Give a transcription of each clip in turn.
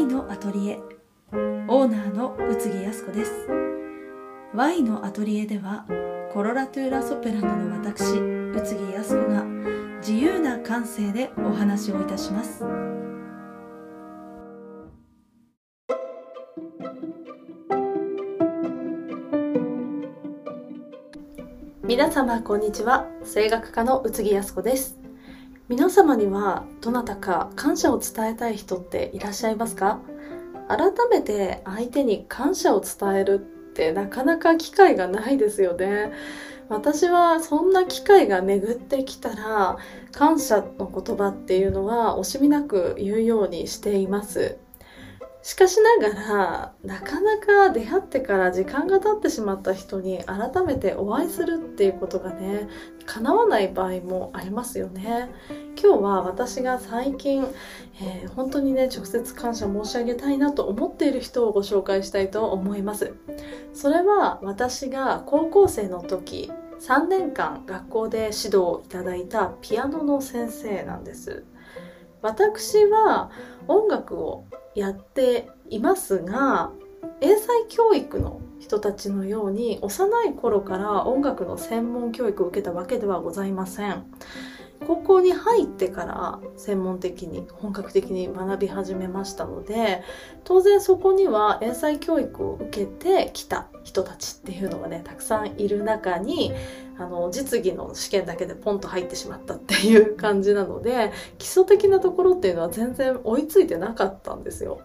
Y のアトリエオーナーの宇津木ヤスコです。 Y のアトリエではコロラトゥーラソプラノの私宇津木ヤスコが自由な感性でお話をいたします。皆様こんにちは、声楽家の宇津木ヤスコです。皆様にはどなたか感謝を伝えたい人っていらっしゃいますか？改めて相手に感謝を伝えるってなかなか機会がないですよね。私はそんな機会が巡ってきたら感謝の言葉っていうのは惜しみなく言うようにしています。しかしながらなかなか出会ってから時間が経ってしまった人に改めてお会いするっていうことがね叶わない場合もありますよね。今日は私が最近、本当にね直接感謝申し上げたいなと思っている人をご紹介したいと思います。それは私が高校生の時3年間学校で指導をいただいたピアノの先生なんです。私は音楽をやっていますが、英才教育の人たちのように幼い頃から音楽の専門教育を受けたわけではございません。高校に入ってから専門的に本格的に学び始めましたので、当然そこには英才教育を受けてきた人たちっていうのがねたくさんいる中に実技の試験だけでポンと入ってしまったっていう感じなので、基礎的なところっていうのは全然追いついてなかったんですよ。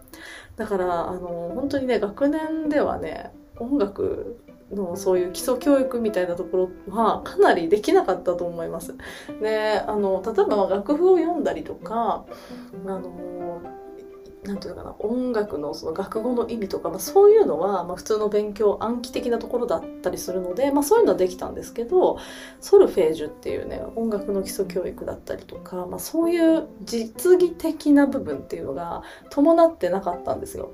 だから本当にね学年ではね音楽のそういう基礎教育みたいなところはかなりできなかったと思います。で例えば楽譜を読んだりとかなんていうかな音楽のその学語の意味とか、そういうのは、普通の勉強暗記的なところだったりするので、そういうのはできたんですけど、ソルフェージュっていうね音楽の基礎教育だったりとか、そういう実技的な部分っていうのが伴ってなかったんですよ。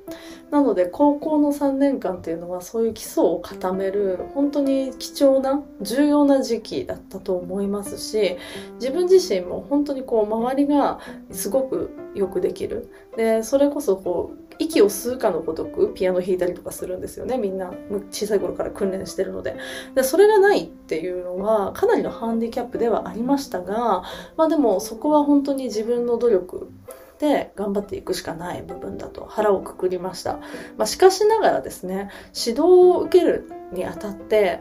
なので高校の3年間っていうのはそういう基礎を固める本当に貴重な重要な時期だったと思いますし、自分自身も本当にこう周りがすごくよくできる。でそれこそこう息を吸うかのごとくピアノ弾いたりとかするんですよね。みんな小さい頃から訓練してるので。でそれがないっていうのはかなりのハンディキャップではありましたが、でもそこは本当に自分の努力で頑張っていくしかない部分だと腹をくくりました。しかしながらですね、指導を受けるにあたって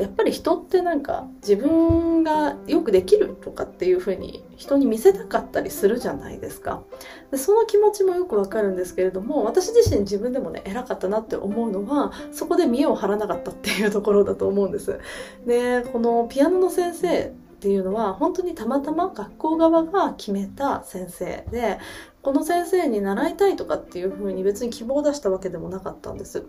やっぱり人ってなんか自分がよくできるとかっていう風に人に見せたかったりするじゃないですか。でその気持ちもよくわかるんですけれども、私自身自分でもね偉かったなって思うのはそこで見栄を張らなかったっていうところだと思うんです。でこのピアノの先生っていうのは本当にたまたま学校側が決めた先生で、この先生に習いたいとかっていう風に別に希望を出したわけでもなかったんです。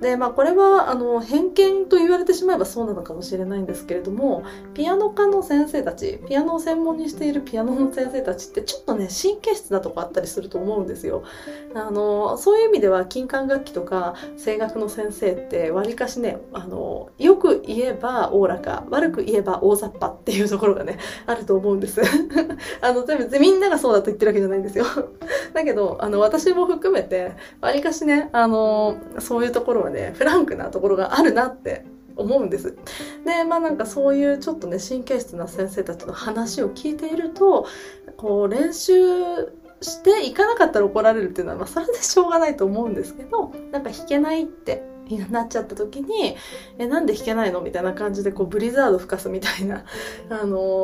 でこれは偏見と言われてしまえばそうなのかもしれないんですけれども、ピアノ科の先生たち、ピアノを専門にしているピアノの先生たちってちょっとね神経質なとこあったりすると思うんですよ。そういう意味では金管楽器とか声楽の先生ってわりかしねよく言えばおおらか、悪く言えば大雑把っていうところがねあると思うんですみんながそうだと言ってるわけじゃないんですよだけど私も含めてわりかしねそういうところはフランクなところがあるなって思うんです。でなんかそういうちょっとね神経質な先生たちの話を聞いていると、練習していかなかったら怒られるっていうのは、それでしょうがないと思うんですけど、なんか弾けないってなっちゃった時に「なんで弾けないの?」みたいな感じでブリザード吹かすみたいな、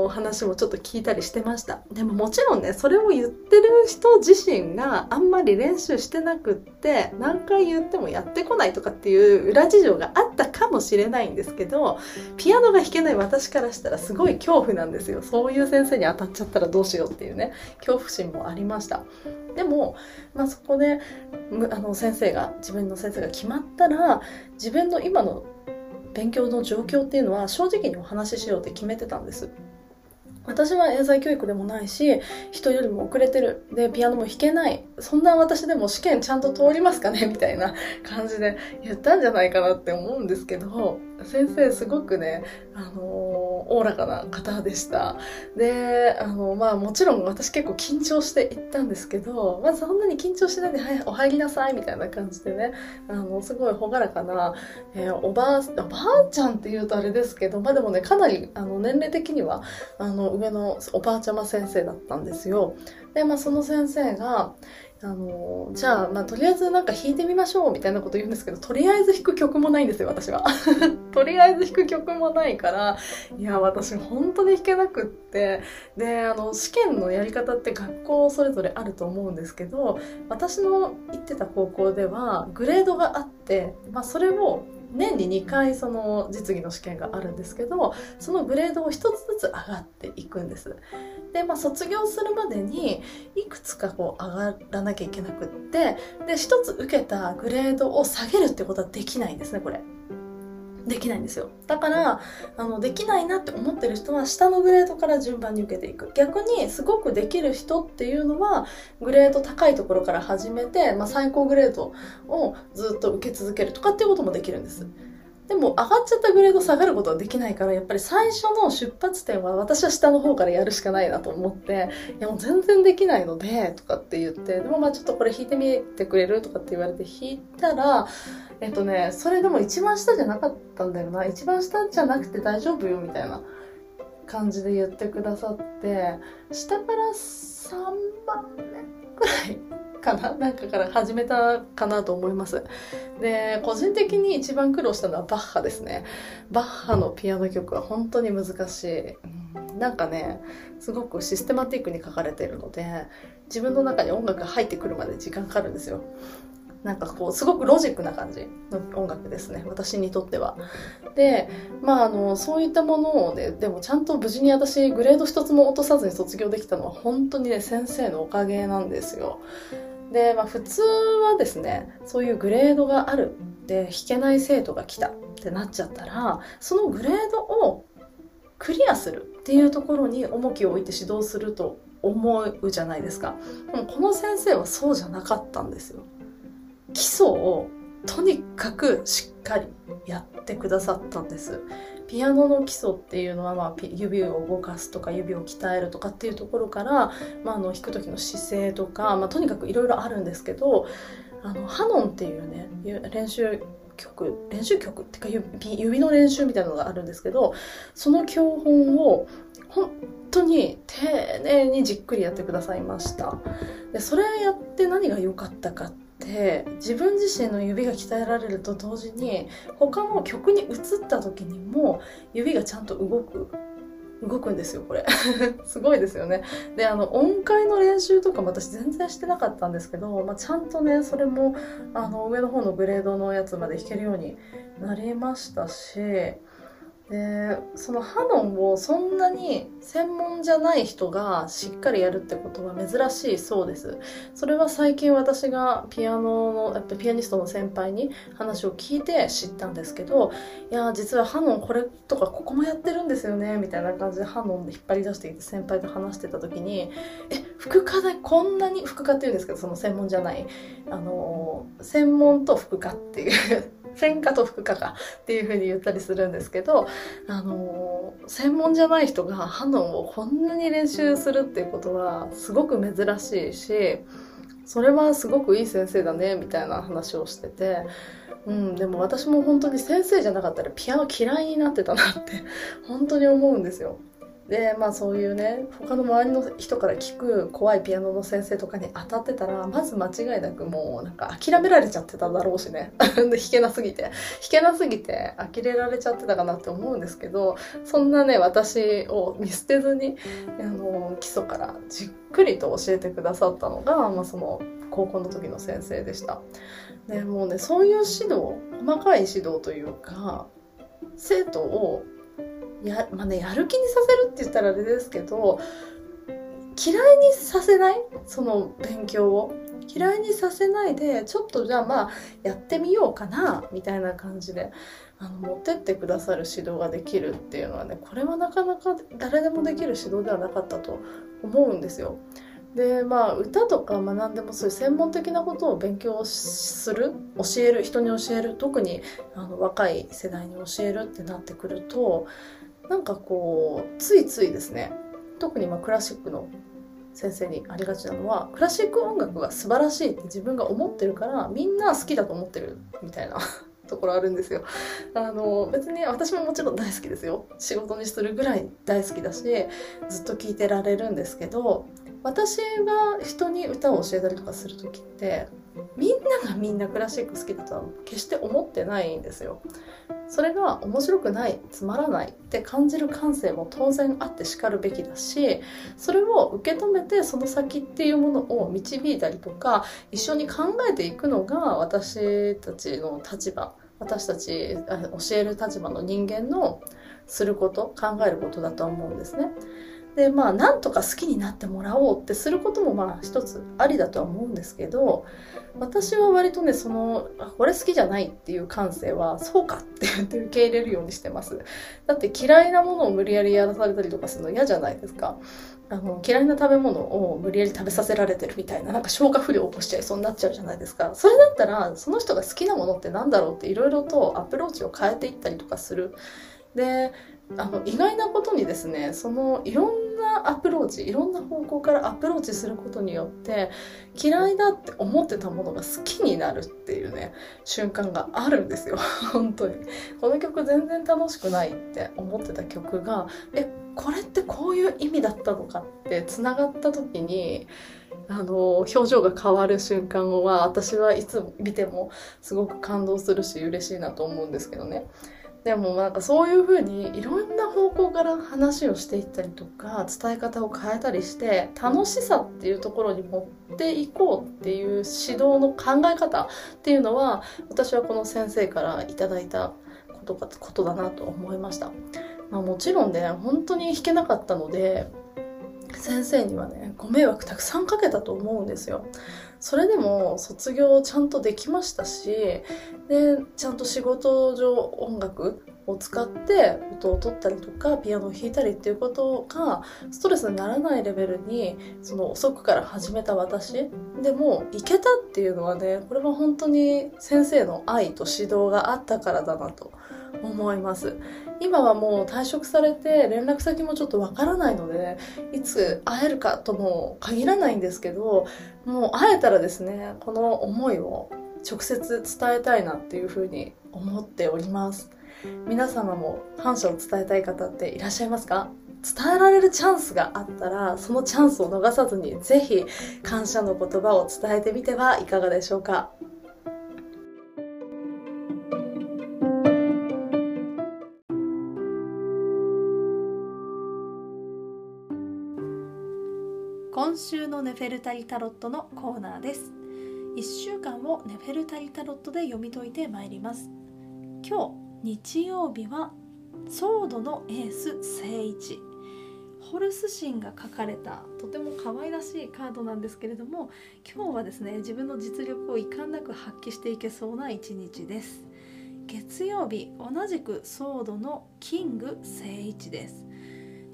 話もちょっと聞いたりしてました。でももちろんねそれを言ってる人自身があんまり練習してなくって何回言ってもやってこないとかっていう裏事情があったかもしれないんですけど、ピアノが弾けない私からしたらすごい恐怖なんですよ。そういう先生に当たっちゃったらどうしようっていうね恐怖心もありました。でも、そこで自分の先生が決まったら自分の今の勉強の状況っていうのは正直にお話ししようって決めてたんです。私は英才教育でもないし人よりも遅れてる、でピアノも弾けない、そんな私でも試験ちゃんと通りますかねみたいな感じで言ったんじゃないかなって思うんですけど、先生すごくねおおらかな方でした。でまあ、もちろん私結構緊張して行ったんですけど、まあ、そんなに緊張しないで、はい、お入りなさいみたいな感じでね、すごい朗らかな、おばあちゃんっていうとあれですけど、まあ、でもねかなり年齢的には上のおばあちゃま先生だったんですよ。で、まあ、その先生がじゃあ、まあ、とりあえずなんか弾いてみましょうみたいなこと言うんですけど、とりあえず弾く曲もないんですよ、私は。とりあえず弾く曲もないから、いや私本当に弾けなくって、で試験のやり方って学校それぞれあると思うんですけど、私の行ってた高校ではグレードがあって、まあ、それを年に2回その実技の試験があるんですけど、そのグレードを一つずつ上がっていくんです。で、まあ、卒業するまでにいくつかこう上がらなきゃいけなくって、で一つ受けたグレードを下げるってことはできないんですね。これできないんですよ。だからできないなって思ってる人は下のグレードから順番に受けていく。逆にすごくできる人っていうのはグレード高いところから始めて、まあ、最高グレードをずっと受け続けるとかっていうこともできるんです。でも上がっちゃったグレード下がることはできないから、やっぱり最初の出発点は私は下の方からやるしかないなと思って、いやもう全然できないのでとかって言って、でもまあちょっとこれ弾いてみてくれるとかって言われて弾いたら、それでも一番下じゃなかったんだよな、一番下じゃなくて大丈夫よみたいな感じで言ってくださって、下から3番目くらいなんかから始めたかなと思います。で、個人的に一番苦労したのはバッハですね。バッハのピアノ曲は本当に難しい。なんかねすごくシステマティックに書かれているので、自分の中に音楽が入ってくるまで時間かかるんですよ。なんかこうすごくロジックな感じの音楽ですね、私にとっては。で、まあそういったものをね、でもちゃんと無事に私グレード一つも落とさずに卒業できたのは本当にね先生のおかげなんですよ。で、まあ、普通はですね、そういうグレードがあるで弾けない生徒が来たってなっちゃったら、そのグレードをクリアするっていうところに重きを置いて指導すると思うじゃないですか。でもこの先生はそうじゃなかったんですよ。基礎をとにかくしっかりやってくださったんです。ピアノの基礎っていうのは、まあ、指を動かすとか指を鍛えるとかっていうところから、まあ、弾く時の姿勢とか、まあ、とにかくいろいろあるんですけど、ハノンっていうね練習曲っていうか指の練習みたいなのがあるんですけど、その教本を本当に丁寧にじっくりやってくださいました。でそれやって何が良かったかって、自分自身の指が鍛えられると同時に、他の曲に移った時にも指がちゃんと動くんですよ、これ。すごいですよね。で音階の練習とかも私全然してなかったんですけど、まあ、ちゃんとねそれも上の方のグレードのやつまで弾けるようになりましたし、でそのハノンをそんなに専門じゃない人がしっかりやるってことは珍しいそうです。それは最近私がピアニストの先輩に話を聞いて知ったんですけど、いや実はハノンこれとかここもやってるんですよねみたいな感じでハノン引っ張り出してきて先輩と話してた時に、副科でこんなに、副科っていうんですけど、その専門じゃない専門と副科っていう専科と副科かっていう風に言ったりするんですけど、専門じゃない人がハノンをこんなに練習するっていうことはすごく珍しいし、それはすごくいい先生だねみたいな話をしてて、でも私も本当に先生じゃなかったらピアノ嫌いになってたなって本当に思うんですよ。でまあそういうね他の周りの人から聞く怖いピアノの先生とかに当たってたら、まず間違いなくもうなんか諦められちゃってただろうしね。で弾けなすぎて呆れられちゃってたかなって思うんですけど、そんなね私を見捨てずに基礎からじっくりと教えてくださったのが、まあ、その高校の時の先生でした。でもうねそういう指導、細かい指導というか、生徒をまあね、やる気にさせるって言ったらあれですけど、嫌いにさせない、その勉強を嫌いにさせないで、ちょっとじゃあまあやってみようかなみたいな感じで持ってってくださる指導ができるっていうのはね、これはなかなか誰でもできる指導ではなかったと思うんですよ。でまあ歌とか、まあ、何でもそういう専門的なことを勉強する、教える、人に教える、特に若い世代に教えるってなってくると、なんかこうついついですね、特にまあクラシックの先生にありがちなのは、クラシック音楽が素晴らしいって自分が思ってるからみんな好きだと思ってるみたいなところあるんですよ。別に私ももちろん大好きですよ。仕事にするぐらい大好きだし、ずっと聴いてられるんですけど、私が人に歌を教えたりとかする時ってみんながみんなクラシック好きだとは決して思ってないんですよ。それが面白くない、つまらないって感じる感性も当然あってしかるべきだし、それを受け止めてその先っていうものを導いたりとか一緒に考えていくのが私たちの立場、私たち教える立場の人間のすること、考えることだとは思うんですね。でまあ、なんとか好きになってもらおうってすることもまあ一つありだとは思うんですけど、私は割とね、そのこれ好きじゃないっていう感性はそうかって言って受け入れるようにしてます。だって嫌いなものを無理やりやらされたりとかするの嫌じゃないですか。嫌いな食べ物を無理やり食べさせられてるみたいな、なんか消化不良を起こしちゃいそうになっちゃうじゃないですか。それだったらその人が好きなものってなんだろうっていろいろとアプローチを変えていったりとかする。で意外なことにですね、そのいろんなアプローチ、いろんな方向からアプローチすることによって嫌いだって思ってたものが好きになるっていうね、瞬間があるんですよ。本当にこの曲全然楽しくないって思ってた曲が、これってこういう意味だったのかってつながった時に表情が変わる瞬間は、私はいつ見てもすごく感動するし嬉しいなと思うんですけどね。でもなんかそういう風にいろんな方向から話をしていったりとか伝え方を変えたりして楽しさっていうところに持っていこうっていう指導の考え方っていうのは、私はこの先生からいただいたことだなと思いました。もちろんね、本当に弾けなかったので先生にはね、ご迷惑たくさんかけたと思うんですよ。それでも卒業ちゃんとできましたし、でちゃんと仕事上音楽を使って音を取ったりとかピアノを弾いたりっていうことがストレスにならないレベルに、その遅くから始めた私でもいけたっていうのはね、これは本当に先生の愛と指導があったからだなと思います。今はもう退職されて連絡先もちょっとわからないので、ね、いつ会えるかとも限らないんですけど、もう会えたらですね、この思いを直接伝えたいなっていうふうに思っております。皆様も感謝を伝えたい方っていらっしゃいますか？伝えられるチャンスがあったら、そのチャンスを逃さずにぜひ感謝の言葉を伝えてみてはいかがでしょうか。今週のネフェルタリタロットのコーナーです。1週間をネフェルタリタロットで読み解いてまいります。今日日曜日はソードのエース聖一、ホルス神が書かれたとても可愛らしいカードなんですけれども、今日はですね、自分の実力を遺憾なく発揮していけそうな一日です。月曜日、同じくソードのキング聖一です。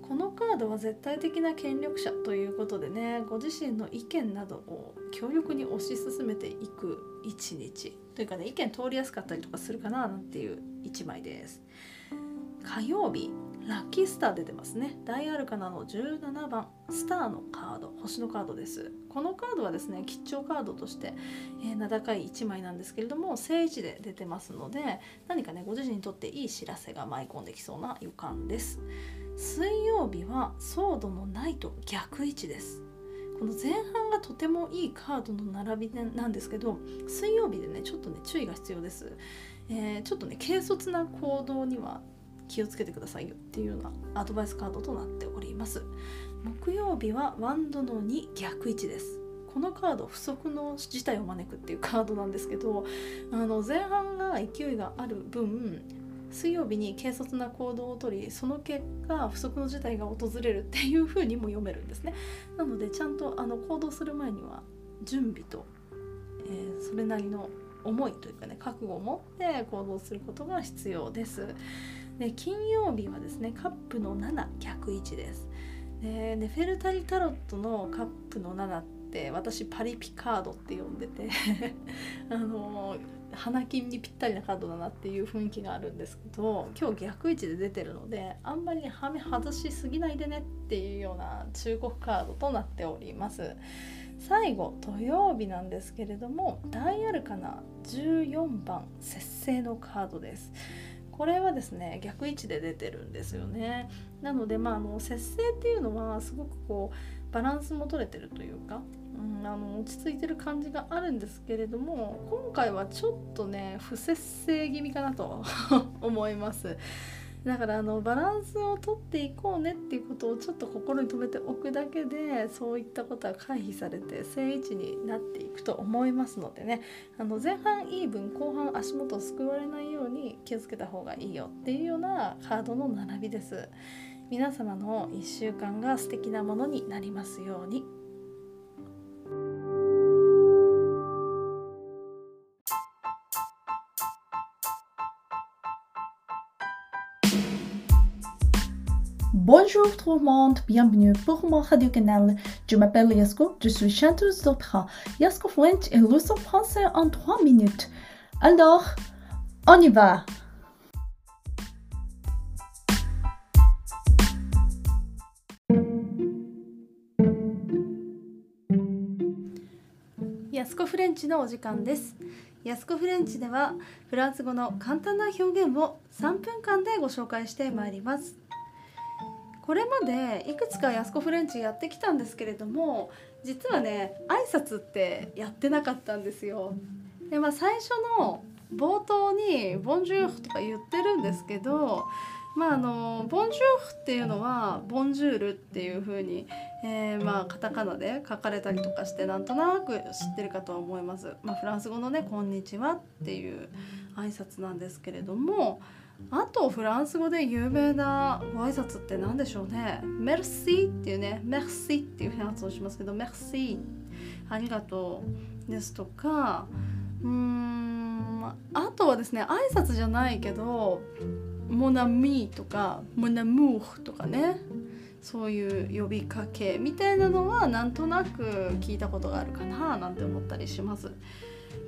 このカードは絶対的な権力者ということでね、ご自身の意見などを強力に推し進めていく一日というかね、意見通りやすかったりとかするかななんていう一枚です。火曜日、ラッキースター出てますね。大アルカナの17番スターのカード、星のカードです。このカードはですね、吉兆カードとして、名高い1枚なんですけれども、正位置で出てますので、何かね、ご自身にとっていい知らせが舞い込んできそうな予感です。水曜日はソードのナイト、逆位置です。この前半がとてもいいカードの並びなんですけど、水曜日でね、ちょっとね注意が必要です。ちょっとね軽率な行動には気をつけてくださいよっていうようなアドバイスカードとなっております。木曜日はワンドの2、逆位置です。このカード、不測の事態を招くっていうカードなんですけど、前半が勢いがある分、水曜日に軽率な行動をとり、その結果不測の事態が訪れるっていう風にも読めるんですね。なのでちゃんと行動する前には準備と、それなりの思いというかね、覚悟を持って行動することが必要です。で金曜日はですね、カップの7、逆位置です。でネフェルタリタロットのカップの7って私パリピカードって呼んでて花金にぴったりなカードだなっていう雰囲気があるんですけど、今日逆位置で出てるのであんまり羽目外しすぎないでねっていうような忠告カードとなっております。最後土曜日なんですけれども、大アルカナ14番節制のカードです。これはですね逆位置で出てるんですよね。なので、節制っていうのはすごくこうバランスも取れてるというか、落ち着いてる感じがあるんですけれども、今回はちょっとね不節制気味かなと思います。だからバランスを取っていこうねっていうことをちょっと心に留めておくだけで、そういったことは回避されて正位置になっていくと思いますのでね、前半イーブン後半足元をすくわれないように気をつけた方がいいよっていうようなカードの並びです。皆様の1週間が素敵なものになりますように。Bonjour tout le monde, bienvenue pour mon radio canal. Je m'appelle Yasko, je suis chanteuse d'opéra. Yasko French et leçon français en 3 minutes. Alors, on y va! Yasko French のお時間です。ヤスコフレンチではフランス語の簡単な表現を3分間でご紹介してまいります。これまでいくつかヤスコフレンチやってきたんですけれども、実はね挨拶ってやってなかったんですよ。で、最初の冒頭にボンジューフとか言ってるんですけど、ボンジューフっていうのはボンジュールっていう風に、カタカナで書かれたりとかしてなんとなく知ってるかと思います。フランス語のねこんにちはっていう挨拶なんですけれども、あとフランス語で有名なご挨拶って何でしょうね。メルシーっていうね、メルシーっていう発音しますけど、メルシー、ありがとうですとか、あとはですね挨拶じゃないけどモナミーとかモナムーフとかね、そういう呼びかけみたいなのはなんとなく聞いたことがあるかななんて思ったりします。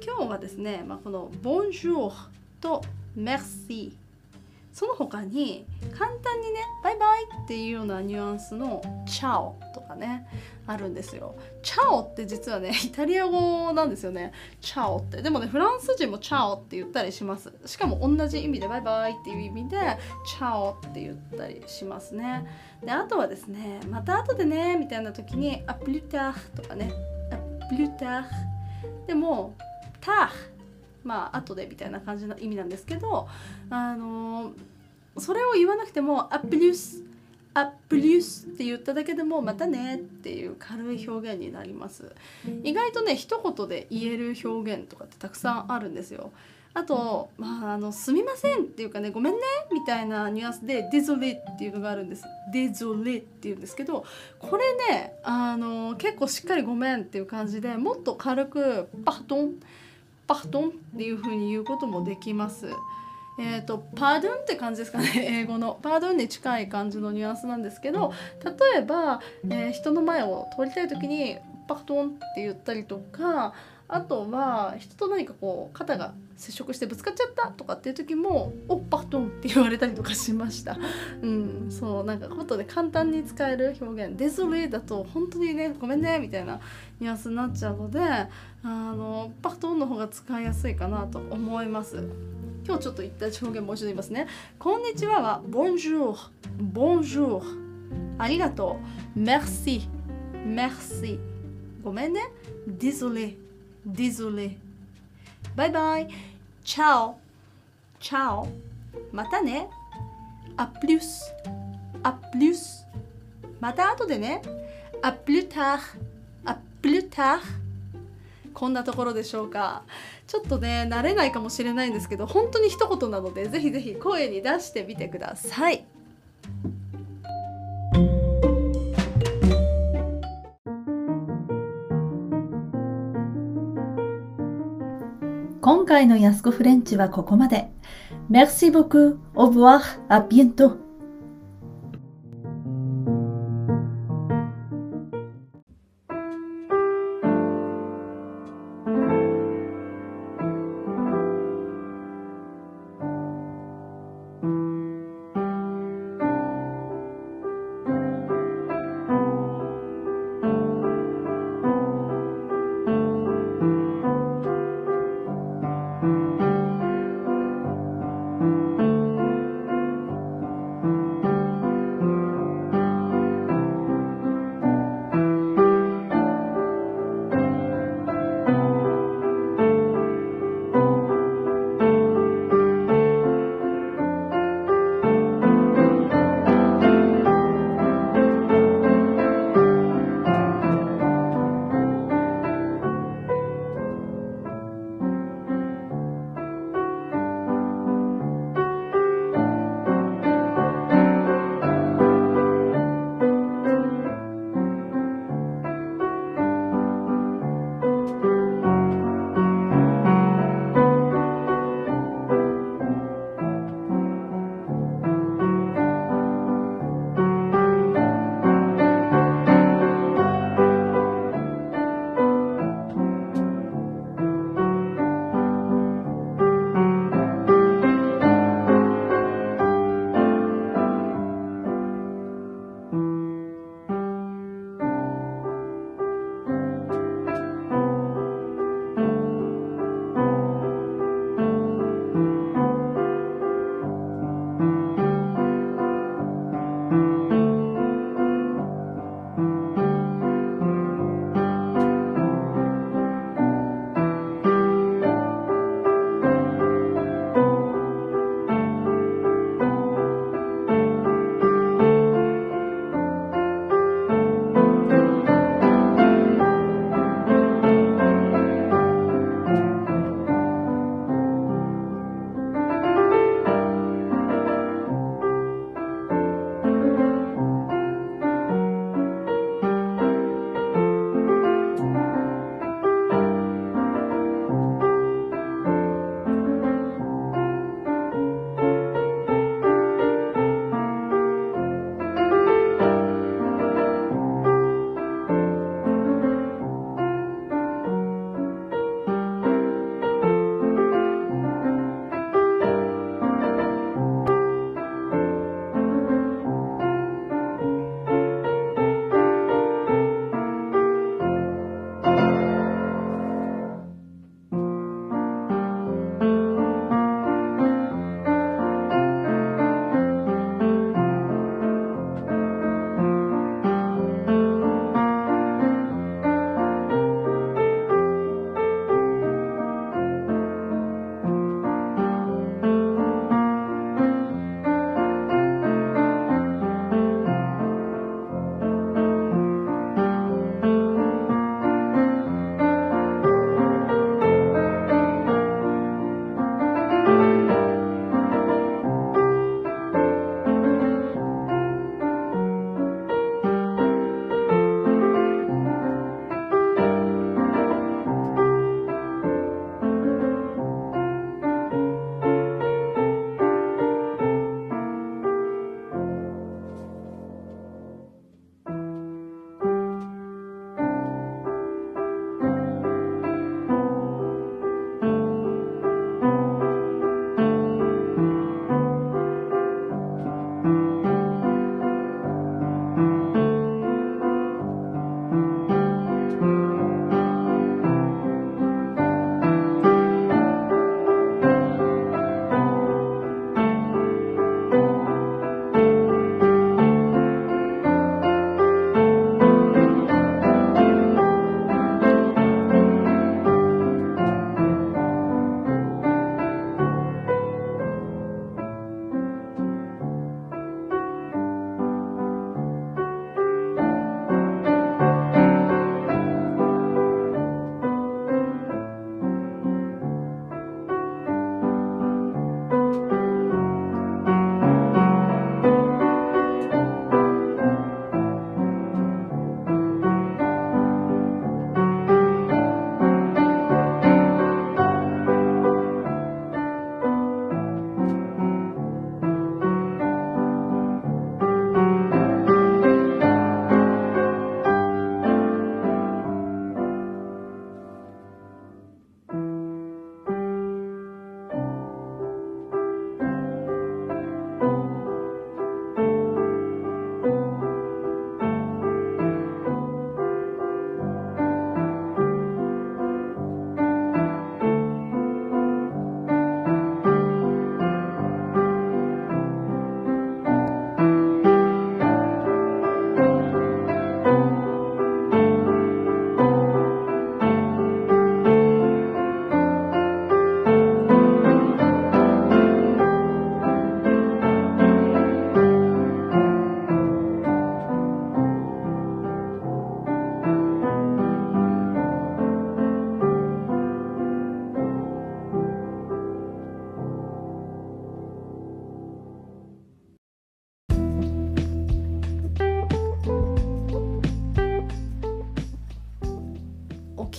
今日はですね、このボンジュールとメルシー、その他に簡単にねバイバイっていうようなニュアンスのチャオとかねあるんですよ。チャオって実はねイタリア語なんですよね。チャオってでもねフランス人もチャオって言ったりします。しかも同じ意味でバイバイっていう意味でチャオって言ったりしますね。で、あとはですねまた後でねみたいな時にアプリタフとかね、アプリタフでもタフ後でみたいな感じの意味なんですけど、それを言わなくてもアップリュースって言っただけでもまたねっていう軽い表現になります。意外とね一言で言える表現とかってたくさんあるんですよ。あと、すみませんっていうかね、ごめんねみたいなニュアンスでデゾレっていうのがあるんです。デゾレっていうんですけど、これね結構しっかりごめんっていう感じで、もっと軽くパードンっていう風に言うこともできます。パードンって感じですかね。英語のパードンに近い感じのニュアンスなんですけど、例えば、人の前を通りたい時にパードンって言ったりとか、あとは人と何かこう肩が接触してぶつかっちゃったとかっていう時もおパードンって言われたりとかしました。そうなんかことで簡単に使える表現、デゾレだと本当にねごめんねみたいなニュアンスになっちゃうので、パードンの方が使いやすいかなと思います。今日ちょっと言った表現もう一度言いますね。こんにちははボンジュール、ボンジュール、ありがとう、メルシー、メルシー、ごめんね、デゾレ、デゾレ、バイバイ、チャオ、チャオ、またね、アプリュス、アプリュス、また後でね、アプリュタフ、アプリュタフ。こんなところでしょうか。ちょっとね慣れないかもしれないんですけど、本当に一言なのでぜひぜひ声に出してみてください。今回のヤスコフレンチはここまで。Merci beaucoup. Au revoir. À bientôt.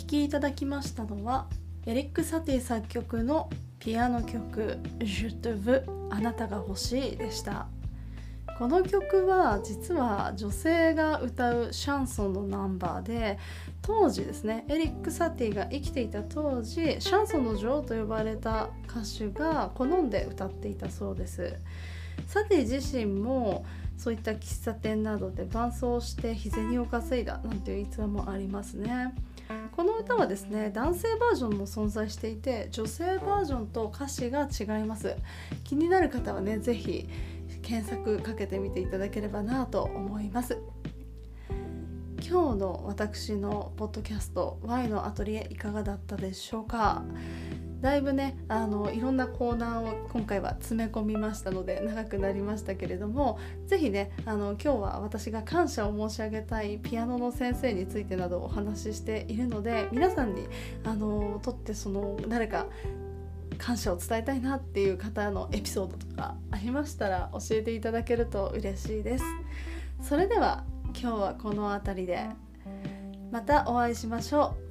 聴きいただきましたのはエリック・サティ作曲のピアノ曲 Je Deux A あなたが欲しいでした。この曲は実は女性が歌うシャンソンのナンバーで、当時ですね、エリック・サティが生きていた当時、シャンソンの女王と呼ばれた歌手が好んで歌っていたそうです。サティ自身もそういった喫茶店などで伴奏して日銭を稼いだなんていう逸話もありますね。この歌はですね、男性バージョンも存在していて、女性バージョンと歌詞が違います。気になる方はね、ぜひ検索かけてみていただければなと思います。今日の私のポッドキャスト Y のアトリエいかがだったでしょうか。だいぶね、いろんなコーナーを今回は詰め込みましたので長くなりましたけれども、ぜひね、今日は私が感謝を申し上げたいピアノの先生についてなどお話ししているので、皆さんにとってその誰か感謝を伝えたいなっていう方のエピソードとかありましたら教えていただけると嬉しいです。それでは今日はこのあたりでまたお会いしましょう。